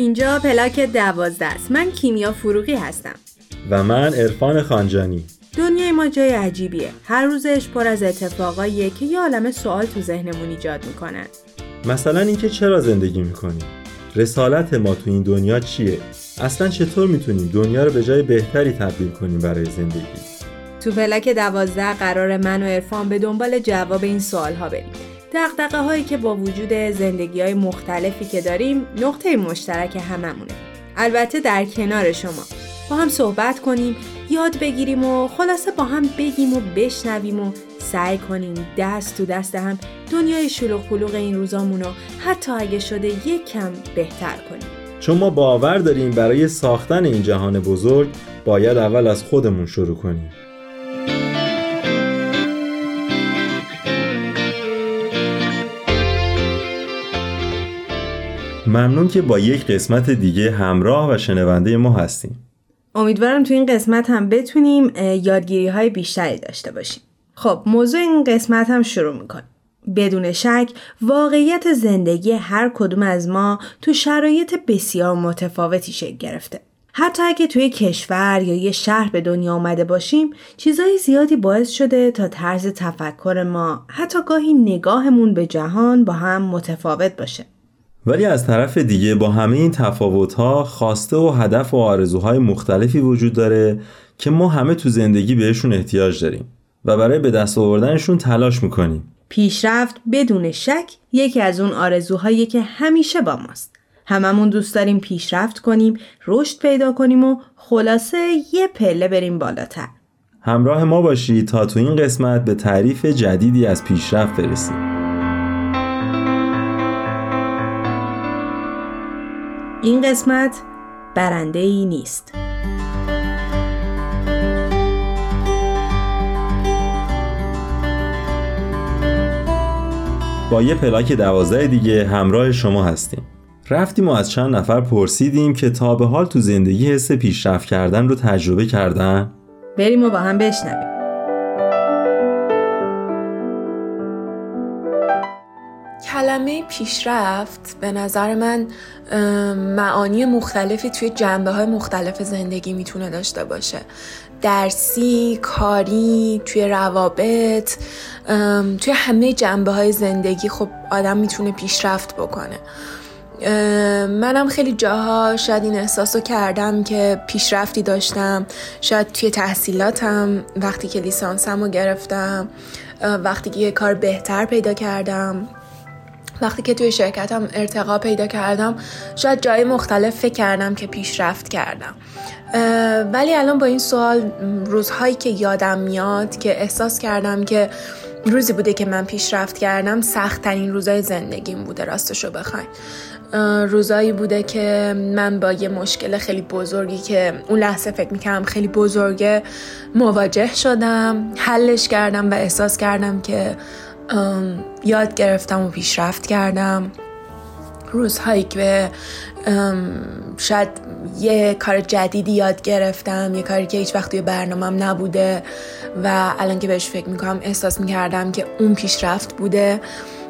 اینجا پلاک 12 است. من کیمیا فروغی هستم و من عرفان خانجانی. دنیای ما جای عجیبیه. هر روزش پر از اتفاقاییه که یه عالمه سوال تو ذهنمون ایجاد میکنن. مثلا اینکه چرا زندگی میکنیم؟ رسالت ما تو این دنیا چیه؟ اصلا چطور میتونیم دنیا رو به جای بهتری تبدیل کنیم برای زندگی؟ تو پلاک 12 قرار من و عرفان به دنبال جواب این سوال‌ها بریم. دغدغه‌هایی که با وجود زندگی‌های مختلفی که داریم نقطه مشترک هممونه. البته در کنار شما با هم صحبت کنیم، یاد بگیریم و خلاصه با هم بگیم و بشنویم و سعی کنیم دست تو دست هم دنیای شلوغ پلوغ این روزامونو حتی اگه شده یک کم بهتر کنیم. چون ما باور داریم برای ساختن این جهان بزرگ باید اول از خودمون شروع کنیم. ممنون که با یک قسمت دیگه همراه و شنونده ما هستیم. امیدوارم تو این قسمت هم بتونیم یادگیری‌های بیشتری داشته باشیم. خب موضوع این قسمت هم شروع می‌کنه. بدون شک واقعیت زندگی هر کدوم از ما تو شرایط بسیار متفاوتی شکل گرفته. حتی اگه توی کشور یا یه شهر به دنیا آمده باشیم، چیزای زیادی باعث شده تا طرز تفکر ما، حتی گاهی نگاهمون به جهان با هم متفاوت باشه. ولی از طرف دیگه با همه این تفاوت‌ها خواسته و هدف و آرزوهای مختلفی وجود داره که ما همه تو زندگی بهشون احتیاج داریم و برای به دست آوردنشون تلاش میکنیم. پیشرفت بدون شک یکی از اون آرزوهایی که همیشه با ماست. هممون دوست داریم پیشرفت کنیم، رشد پیدا کنیم و خلاصه یه پله بریم بالاتر. همراه ما باشید تا تو این قسمت به تعریف جدیدی از پیشرفت برسیم. این قسمت برنده‌ای نیست. با یه پلاک 12 دیگه همراه شما هستیم. رفتیم و از چند نفر پرسیدیم که تا به حال تو زندگی حس پیشرفت کردن رو تجربه کردن. بریم و با هم بشنویم. کلمه پیشرفت به نظر من معانی مختلفی توی جنبه‌های مختلف زندگی میتونه داشته باشه. درسی، کاری، توی روابط، توی همه جنبه‌های زندگی خب آدم میتونه پیشرفت بکنه. منم خیلی جاها شاید این احساسو کردم که پیشرفتی داشتم، شاید توی تحصیلاتم، وقتی که لیسانسمو گرفتم، وقتی که یه کار بهتر پیدا کردم، وقتی که توی شرکتم ارتقا پیدا کردم، شاید جای مختلف فکر کردم که پیشرفت کردم. ولی الان با این سوال، روزهایی که یادم میاد که احساس کردم که روزی بوده که من پیشرفت کردم، سخت‌ترین روزای زندگیم بوده. راستشو بخواید روزایی بوده که من با یه مشکل خیلی بزرگی که اون لحظه فکر میکردم خیلی بزرگه مواجه شدم، حلش کردم و احساس کردم که یاد گرفتم و پیشرفت کردم. روزهایی که شاید یه کار جدیدی یاد گرفتم، یه کاری که هیچ وقت توی برنامه‌ام نبوده و الان که بهش فکر میکنم احساس میکردم که اون پیشرفت بوده.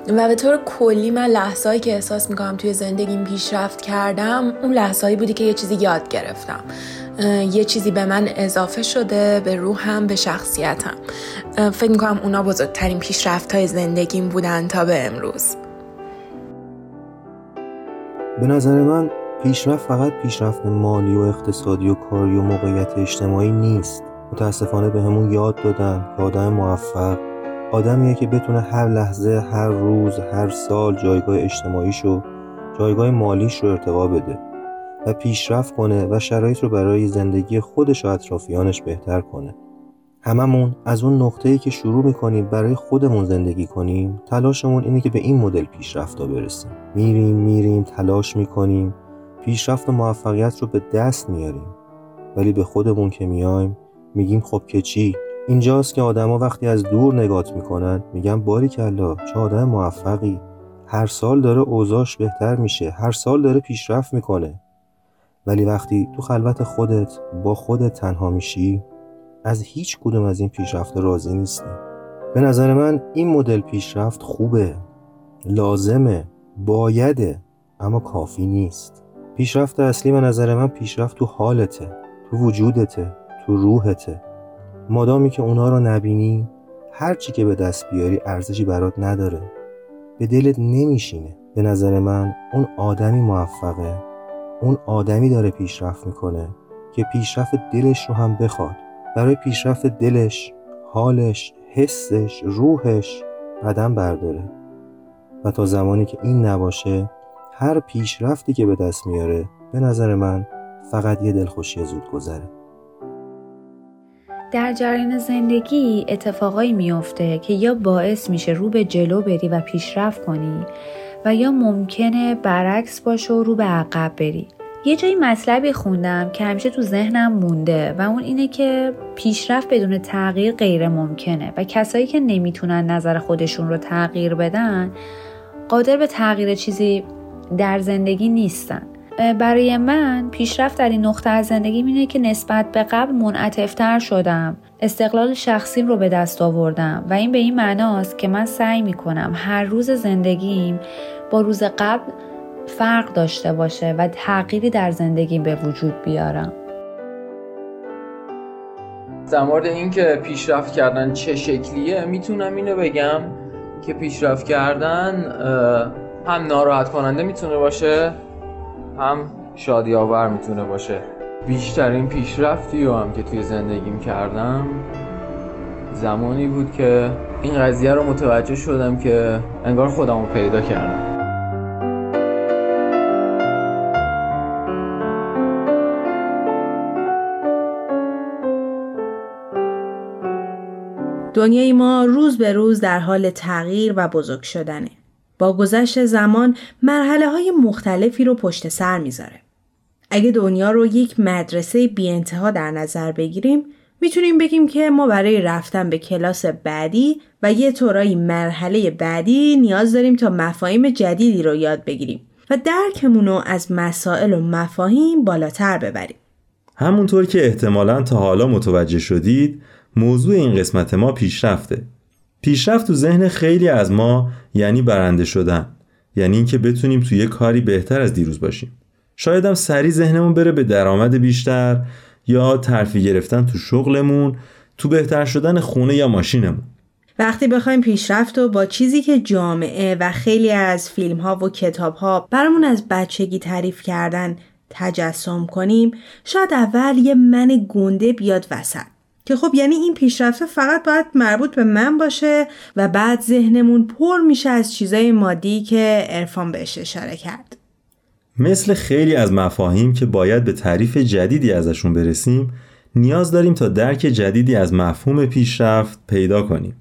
و به طور کلی من لحظه‌ای که احساس میکنم توی زندگیم پیشرفت کردم، اون لحظه‌ای بودی که یه چیزی یاد گرفتم، یه چیزی به من اضافه شده، به روحم، به شخصیتم. فکر میکنم اونا بزرگترین پیشرفت‌های زندگیم بودن تا به امروز. به نظر من پیشرفت فقط پیشرفت مالی و اقتصادی و کاری و موقعیت اجتماعی نیست. متاسفانه به همون یاد دادن که آدم موفق آدمیه که بتونه هر لحظه، هر روز، هر سال جایگاه اجتماعیشو، جایگاه مالیشو ارتقا بده و پیشرفت کنه و شرایط رو برای زندگی خودش و اطرافیانش بهتر کنه. هممون از اون نقطه‌ای که شروع می‌کنیم برای خودمون زندگی کنیم، تلاشمون اینه که به این مدل پیشرفت‌ها برسیم. میریم، تلاش می‌کنیم، پیشرفت و موفقیت رو به دست میاریم. ولی به خودمون که میایم میگیم خب که چی؟ اینجاست که آدما وقتی از دور نگات میکنن میگن باریکلا، چه آدم موفقی، هر سال داره اوضاعش بهتر میشه، هر سال داره پیشرفت میکنه. ولی وقتی تو خلوت خودت با خودت تنها میشی، از هیچ کدوم از این پیشرفت راضی نیستی. به نظر من این مدل پیشرفت خوبه، لازمه، بایده، اما کافی نیست. پیشرفت اصلی به نظر من پیشرفت تو حالته، تو وجودته، تو روحته. مادامی که اونا رو نبینی، هر چی که به دست بیاری ارزشی برات نداره، به دلت نمیشینه. به نظر من اون آدمی موفقه، اون آدمی داره پیشرفت میکنه که پیشرفت دلش رو هم بخواد. برای پیشرفت دلش، حالش، حسش، روحش قدم برداره. و تا زمانی که این نباشه، هر پیشرفتی که به دست میاره به نظر من فقط یه دلخوشی زود گذره. در جریان زندگی اتفاقایی میفته که یا باعث میشه رو به جلو بری و پیشرفت کنی و یا ممکنه برعکس باشه و رو به عقب بری. یه جایی مطلبی خوندم که همیشه تو ذهنم مونده و اون اینه که پیشرفت بدون تغییر غیر ممکنه و کسایی که نمیتونن نظر خودشون رو تغییر بدن قادر به تغییر چیزی در زندگی نیستن. برای من پیشرفت در این نقطه از زندگی اینه که نسبت به قبل منعطف‌تر شدم، استقلال شخصیم رو به دست آوردم و این به این معناست که من سعی میکنم هر روز زندگیم با روز قبل فرق داشته باشه و تغییری در زندگیم به وجود بیارم. در مورد این که پیشرفت کردن چه شکلیه میتونم اینو بگم که پیشرفت کردن هم ناراحت کننده میتونه باشه، هم شادی آور میتونه باشه. بیشترین پیشرفتی رو هم که توی زندگیم کردم زمانی بود که این قضیه رو متوجه شدم که انگار خودم رو پیدا کردم. دنیای ما روز به روز در حال تغییر و بزرگ شدنه. با گذشت زمان مرحله‌های مختلفی رو پشت سر میذاره. اگه دنیا رو یک مدرسه بی انتها در نظر بگیریم، میتونیم بگیم که ما برای رفتن به کلاس بعدی و یه طورایی مرحله بعدی نیاز داریم تا مفاهیم جدیدی رو یاد بگیریم و درکمون رو از مسائل و مفاهیم بالاتر ببریم. همونطور که احتمالاً تا حالا متوجه شدید، موضوع این قسمت ما پیشرفته. پیشرفت تو ذهن خیلی از ما یعنی برنده شدن، یعنی اینکه بتونیم توی یه کاری بهتر از دیروز باشیم. شاید هم سریع ذهنمون بره به درآمد بیشتر یا ترفیع گرفتن تو شغلمون، تو بهتر شدن خونه یا ماشینمون. وقتی بخوایم پیشرفت رو با چیزی که جامعه و خیلی از فیلم‌ها و کتاب‌ها برامون از بچگی تعریف کردن تجسم کنیم، شاید اول یه من گنده بیاد وسط. که خب یعنی این پیشرفت فقط باید مربوط به من باشه و بعد ذهنمون پر میشه از چیزای مادی که عرفان بهش اشاره کرد. مثل خیلی از مفاهیم که باید به تعریف جدیدی ازشون برسیم، نیاز داریم تا درک جدیدی از مفهوم پیشرفت پیدا کنیم.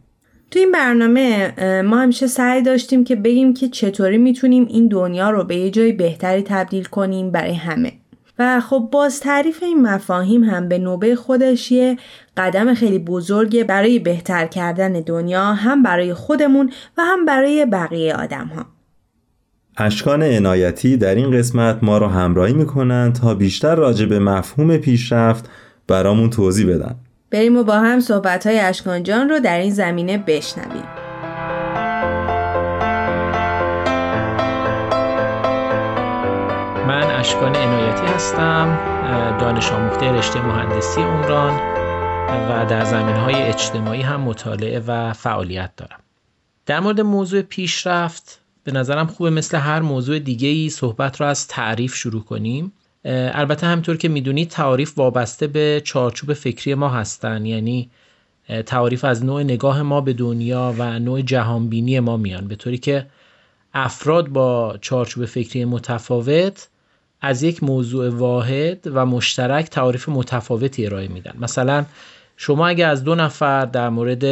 تو این برنامه ما همیشه سعی داشتیم که بگیم که چطوری میتونیم این دنیا رو به یه جای بهتری تبدیل کنیم برای همه. و خب باز تعریف این مفاهیم هم به نوبه خودش یه قدم خیلی بزرگه برای بهتر کردن دنیا، هم برای خودمون و هم برای بقیه آدم ها. اشکان عنایتی در این قسمت ما رو همراهی میکنن تا بیشتر راجع به مفهوم پیشرفت برامون توضیح بدن. بریم و با هم صحبت‌های اشکان جان رو در این زمینه بشنویم. من اشکان عنایتی هستم، دانش آموخته رشته مهندسی عمران و در زمینه‌های اجتماعی هم مطالعه و فعالیت دارم. در مورد موضوع پیشرفت به نظرم خوبه مثل هر موضوع دیگه‌ای صحبت را از تعریف شروع کنیم. البته همطور که می‌دونید تعاریف وابسته به چارچوب فکری ما هستن، یعنی تعاریف از نوع نگاه ما به دنیا و نوع جهانبینی ما میان، به طوری که افراد با چارچوب فکری متفاوت از یک موضوع واحد و مشترک تعاریف متفاوتی ارائه میدن. مثلا شما اگه از دو نفر در مورد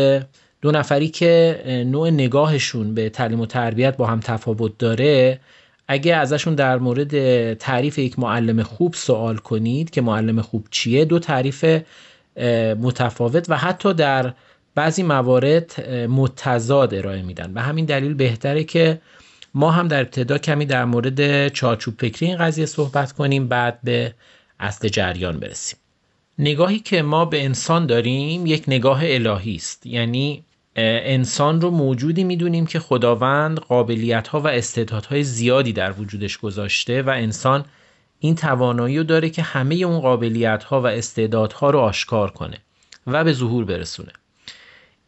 دو نفری که نوع نگاهشون به تعلیم و تربیت با هم تفاوت داره، اگه ازشون در مورد تعریف یک معلم خوب سوال کنید که معلم خوب چیه، دو تعریف متفاوت و حتی در بعضی موارد متضاد ارائه میدن. به همین دلیل بهتره که ما هم در ابتدا کمی در مورد چارچوب فکری این قضیه صحبت کنیم، بعد به اصل جریان برسیم. نگاهی که ما به انسان داریم یک نگاه الهی است، یعنی انسان رو موجودی میدونیم که خداوند قابلیت‌ها و استعدادهای زیادی در وجودش گذاشته و انسان این توانایی رو داره که همه اون قابلیت‌ها و استعدادها رو آشکار کنه و به ظهور برسونه.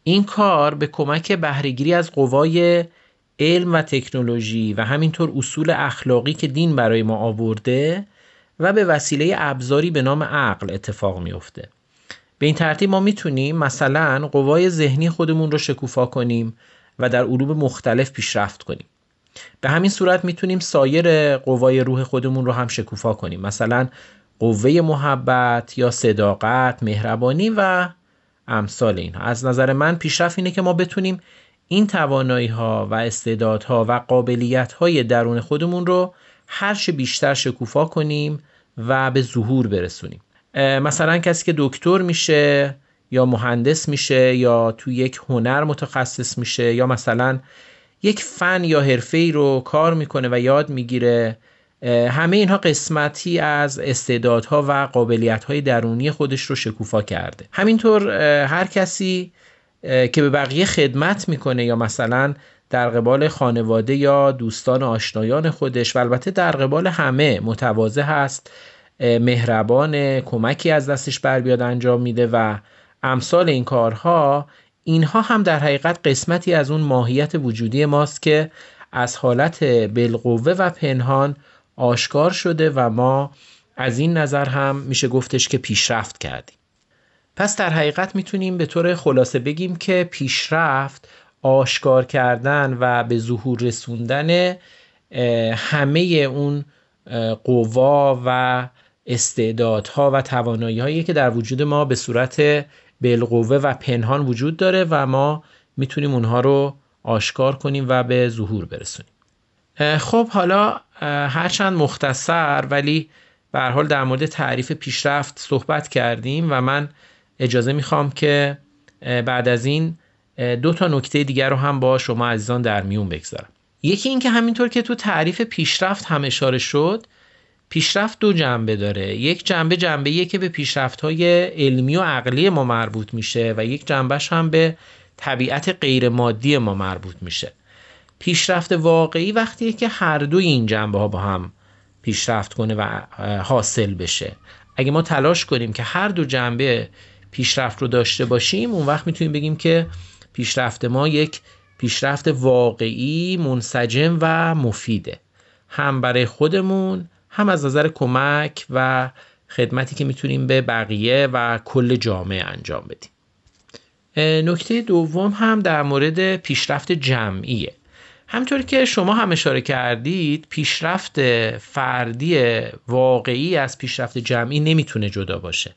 این کار به کمک بهره‌گیری از قوای علم و تکنولوژی و همینطور اصول اخلاقی که دین برای ما آورده و به وسیله ابزاری به نام عقل اتفاق میفته. به این ترتیب ما میتونیم مثلا قوای ذهنی خودمون رو شکوفا کنیم و در علوم مختلف پیشرفت کنیم. به همین صورت میتونیم سایر قوای روح خودمون رو هم شکوفا کنیم، مثلا قوه محبت یا صداقت، مهربانی و امثال اینها. از نظر من پیشرفت اینه که ما بتونیم این توانایی ها و استعدادها و قابلیت های درون خودمون رو هرچه بیشتر شکوفا کنیم و به ظهور برسونیم. مثلا کسی که دکتر میشه یا مهندس میشه یا تو یک هنر متخصص میشه یا مثلا یک فن یا حرفه‌ای رو کار میکنه و یاد میگیره، همه اینها قسمتی از استعدادها و قابلیت‌های درونی خودش رو شکوفا کرده. همینطور هر کسی که به بقیه خدمت میکنه یا مثلا در قبال خانواده یا دوستان و آشنایان خودش و البته در قبال همه متواضع هست، مهربان، کمکی از دستش بر بیاد انجام میده و امثال این کارها، اینها هم در حقیقت قسمتی از اون ماهیت وجودی ماست که از حالت بالقوه و پنهان آشکار شده و ما از این نظر هم میشه گفتش که پیشرفت کردیم. پس در حقیقت میتونیم به طور خلاصه بگیم که پیشرفت آشکار کردن و به ظهور رسوندن همه اون قوا و استعدادها و توانایی‌هایی که در وجود ما به صورت بالقوه و پنهان وجود داره و ما میتونیم اونها رو آشکار کنیم و به ظهور برسونیم. خب حالا هرچند مختصر ولی به هر حال در مورد تعریف پیشرفت صحبت کردیم و من اجازه میخوام که بعد از این 2 تا نکته دیگر رو هم با شما عزیزان در میون بگذارم. یکی این که همینطور که تو تعریف پیشرفت هم اشاره شد، پیشرفت 2 جنبه داره. یک جنبه‌ایه که به پیشرفت‌های علمی و عقلی ما مربوط میشه و یک جنبهش هم به طبیعت غیر مادی ما مربوط میشه. پیشرفت واقعی وقتیه که هر 2 این جنبه‌ها با هم پیشرفت کنه و حاصل بشه. اگه ما تلاش کنیم که هر 2 جنبه پیشرفت رو داشته باشیم، اون وقت میتونیم بگیم که پیشرفت ما یک پیشرفت واقعی، منسجم و مفیده، هم برای خودمون، هم از نظر کمک و خدمتی که میتونیم به بقیه و کل جامعه انجام بدیم. نکته دوم هم در مورد پیشرفت جمعیه. همطور که شما هم اشاره کردید، پیشرفت فردی واقعی از پیشرفت جمعی نمیتونه جدا باشه.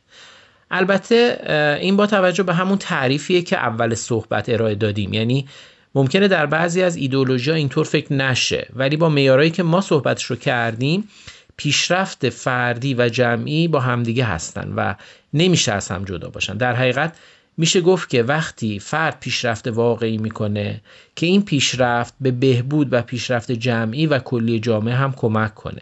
البته این با توجه به همون تعریفیه که اول صحبت ارائه دادیم، یعنی ممکنه در بعضی از ایدئولوژی‌ها اینطور فکر نشه، ولی با معیارهایی که ما صحبتش رو کردیم پیشرفت فردی و جمعی با همدیگه هستن و نمیشه از هم جدا باشن. در حقیقت میشه گفت که وقتی فرد پیشرفت واقعی میکنه که این پیشرفت به بهبود و پیشرفت جمعی و کلی جامعه هم کمک کنه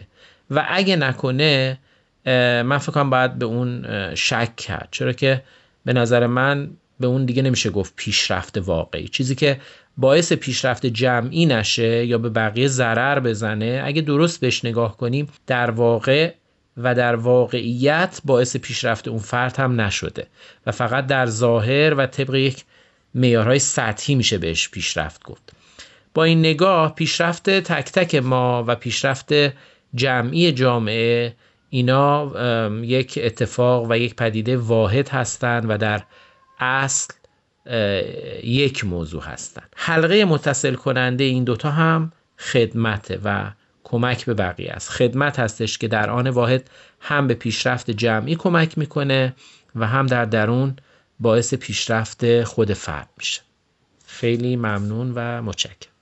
و اگه نکنه من فکر کنم باید به اون شک کرد، چرا که به نظر من به اون دیگه نمیشه گفت پیشرفت واقعی. چیزی که باعث پیشرفت جمعی نشه یا به بقیه ضرر بزنه، اگه درست بهش نگاه کنیم در واقع و در واقعیت باعث پیشرفت اون فرد هم نشده و فقط در ظاهر و طبق یک معیارهای سطحی میشه بهش پیشرفت گفت. با این نگاه پیشرفت تک تک ما و پیشرفت جمعی جامعه، اینا یک اتفاق و یک پدیده واحد هستند و در اصل یک موضوع هستند. حلقه متصل کننده این 2 تا هم خدمته و کمک به بقیه است. خدمت هستش که در آن واحد هم به پیشرفت جمعی کمک میکنه و هم در درون باعث پیشرفت خود فرد میشه. خیلی ممنون و متشکرم.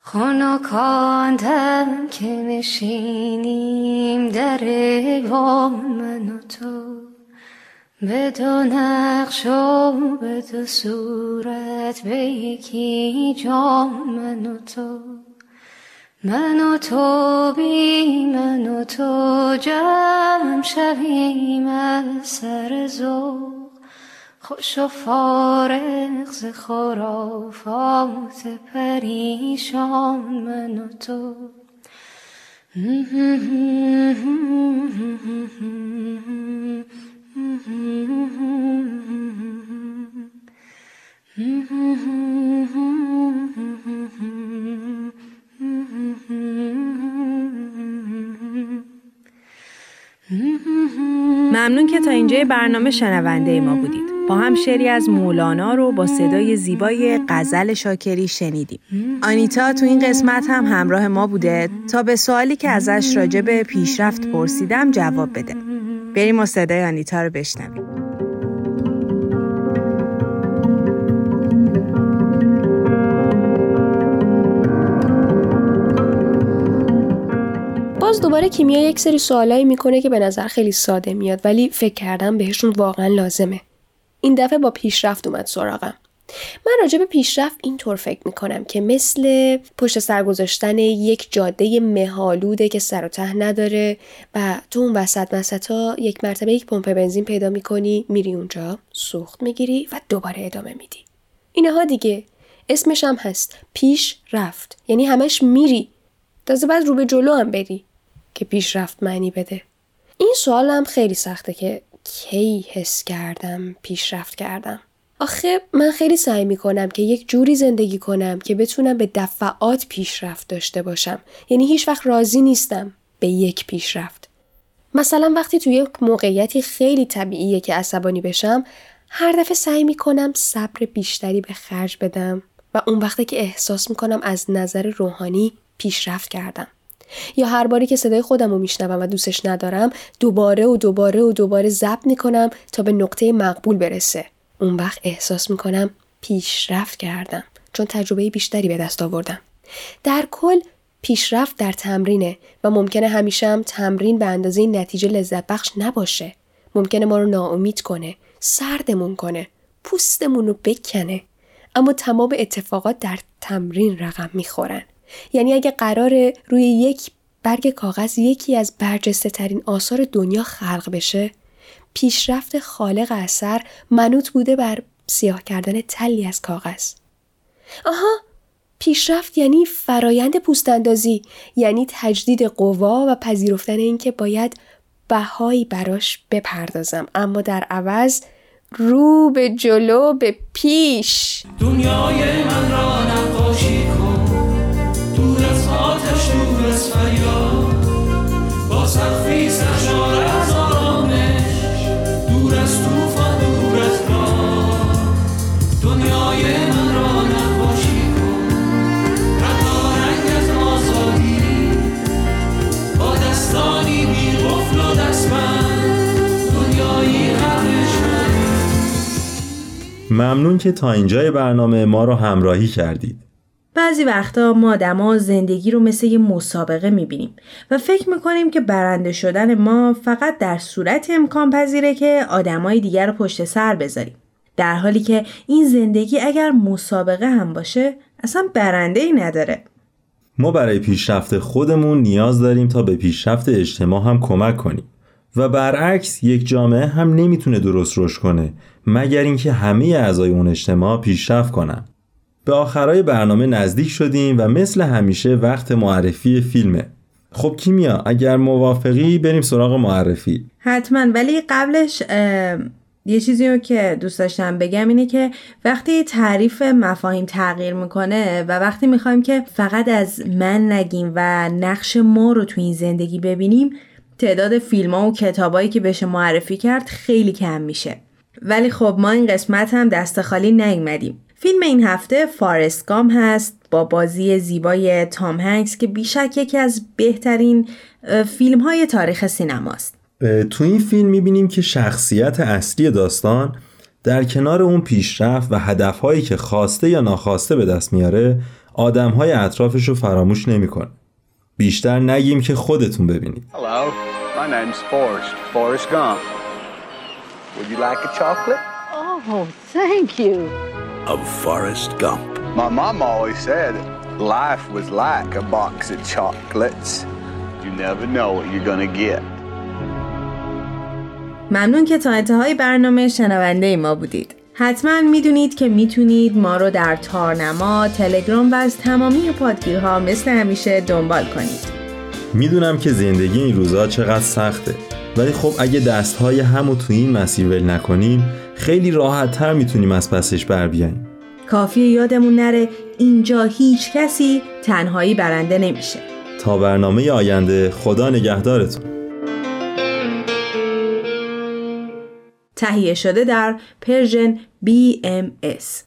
خانکاندم که نشینیم در ایوام من و تو، به 2 نقش و به 2 صورت، به یکی جام من و تو، من و تو بی من و تو جمع شویم از سر ذوق، خوش و فارغ ز خرافات پریشان من و تو، ممنون که تا اینجای برنامه شنونده ما بودید. با هم شعری از مولانا رو با صدای زیبای غزل شاکری شنیدیم. آنیتا تو این قسمت هم همراه ما بوده تا به سوالی که ازش راجع به پیشرفت پرسیدم جواب بده. بریم و صدای آنیتا رو بشنویم. دوباره کیمیا یک سری سوالایی میکنه که به نظر خیلی ساده میاد ولی فکر کردم بهشون واقعا لازمه. این دفعه با پیشرفت اومد سراغم. من راجع به پیشرفت اینطور فکر میکنم که مثل پشت سر گذاشتن یک جاده مه‌آلوده که سر و ته نداره و تو اون وسط مسطا یک مرتبه یک پمپ بنزین پیدا میکنی، میری اونجا، سوخت میگیری و دوباره ادامه میدی. اینها دیگه اسمش هم هست پیشرفت، یعنی همش میری، تازه بعد رو به جلو هم بری که پیشرفت معنی بده. این سوالم خیلی سخته که کی حس کردم پیشرفت کردم. آخه من خیلی سعی میکنم که یک جوری زندگی کنم که بتونم به دفعات پیشرفت داشته باشم. یعنی هیچ وقت راضی نیستم به یک پیشرفت. مثلا وقتی توی یک موقعیتی خیلی طبیعیه که عصبانی بشم، هر دفعه سعی میکنم صبر بیشتری به خرج بدم و اون وقته که احساس میکنم از نظر روحانی پیشرفت کردم. یا هر باری که صدای خودم رو میشنوم و دوستش ندارم دوباره ضبط میکنم تا به نقطه مقبول برسه. اون وقت احساس میکنم پیشرفت کردم چون تجربه بیشتری به دست آوردم. در کل پیشرفت در تمرینه و ممکنه همیشه هم تمرین به اندازه نتیجه لذت بخش نباشه. ممکنه ما رو ناامید کنه، سردمون کنه، پوستمون رو بکنه، اما تمام اتفاقات در تمرین رقم میخورن. یعنی اگه قراره روی یک برگ کاغذ یکی از برجسته ترین آثار دنیا خلق بشه، پیشرفت خالق اثر منوط بوده بر سیاه کردن تلی از کاغذ. آها، پیشرفت یعنی فرایند پوستاندازی، یعنی تجدید قوا و پذیرفتن این که باید بهایی براش بپردازم اما در عوض رو به جلو، به پیش. دنیای من را نقاشی کن، آتش دور از فریاد، با سقفی سرشار از آرامش، دور از طوفان دور از باد. دنیای من را نقاشی کن، رنگارنگ از آزادی، با دستانی بی قفل و دستبند، دنیایی قبلش من. ممنون که تا اینجای برنامه ما را همراهی کردید. بعضی وقتا ما آدما زندگی رو مثل یه مسابقه میبینیم و فکر میکنیم که برنده شدن ما فقط در صورت امکان پذیره که آدمای دیگر رو پشت سر بذاریم. در حالی که این زندگی اگر مسابقه هم باشه اصلا برنده‌ای نداره. ما برای پیشرفت خودمون نیاز داریم تا به پیشرفت اجتماع هم کمک کنیم و برعکس یک جامعه هم نمیتونه درست رشد کنه مگر اینکه همه اعضای اون اجتماع پیشرفت کنن. به آخرای برنامه نزدیک شدیم و مثل همیشه وقت معرفی فیلمه. خب کیمیا، اگر موافقی بریم سراغ معرفی. حتما، ولی قبلش یه چیزی رو که دوست داشتم بگم اینه که وقتی تعریف مفاهیم تغییر میکنه و وقتی میخوایم که فقط از من نگیم و نقش ما رو تو این زندگی ببینیم، تعداد فیلم‌ها و کتابایی که بشه معرفی کرد خیلی کم میشه. ولی خب ما این قسمت هم دست خالی نیومدیم. فیلم این هفته فارست گام هست با بازی زیبای تام هنکس که بیشک یکی از بهترین فیلم های تاریخ سینماست. تو این فیلم میبینیم که شخصیت اصلی داستان در کنار اون پیشرفت و هدفهایی که خواسته یا ناخواسته به دست میاره، آدمهای اطرافش رو فراموش نمیکنه. بیشتر نگیم که خودتون ببینید. Hello, my name's Forrest, Forrest Gump. Would you like a chocolate? Oh, thank you. Of Forrest Gump. My mom always said life was like a box of chocolates. You never know what you're gonna get. ممنون که تا انتهای برنامه شنونده ما بودید. حتما میدونید که میتونید ما رو در تارنما، تلگرام و از تمامی پادگیرها مثل همیشه دنبال کنید. میدونم که زندگی این روزها چقدر سخته، ولی خب اگه دستهای همو توی این مسیر ول نکنیم خیلی راحت‌تر میتونیم از پسش بر بیاییم. کافیه یادمون نره اینجا هیچ کسی تنهایی برنده نمیشه. تا برنامه آینده خدا نگهدارتون. تهیه شده در پرژن BMS.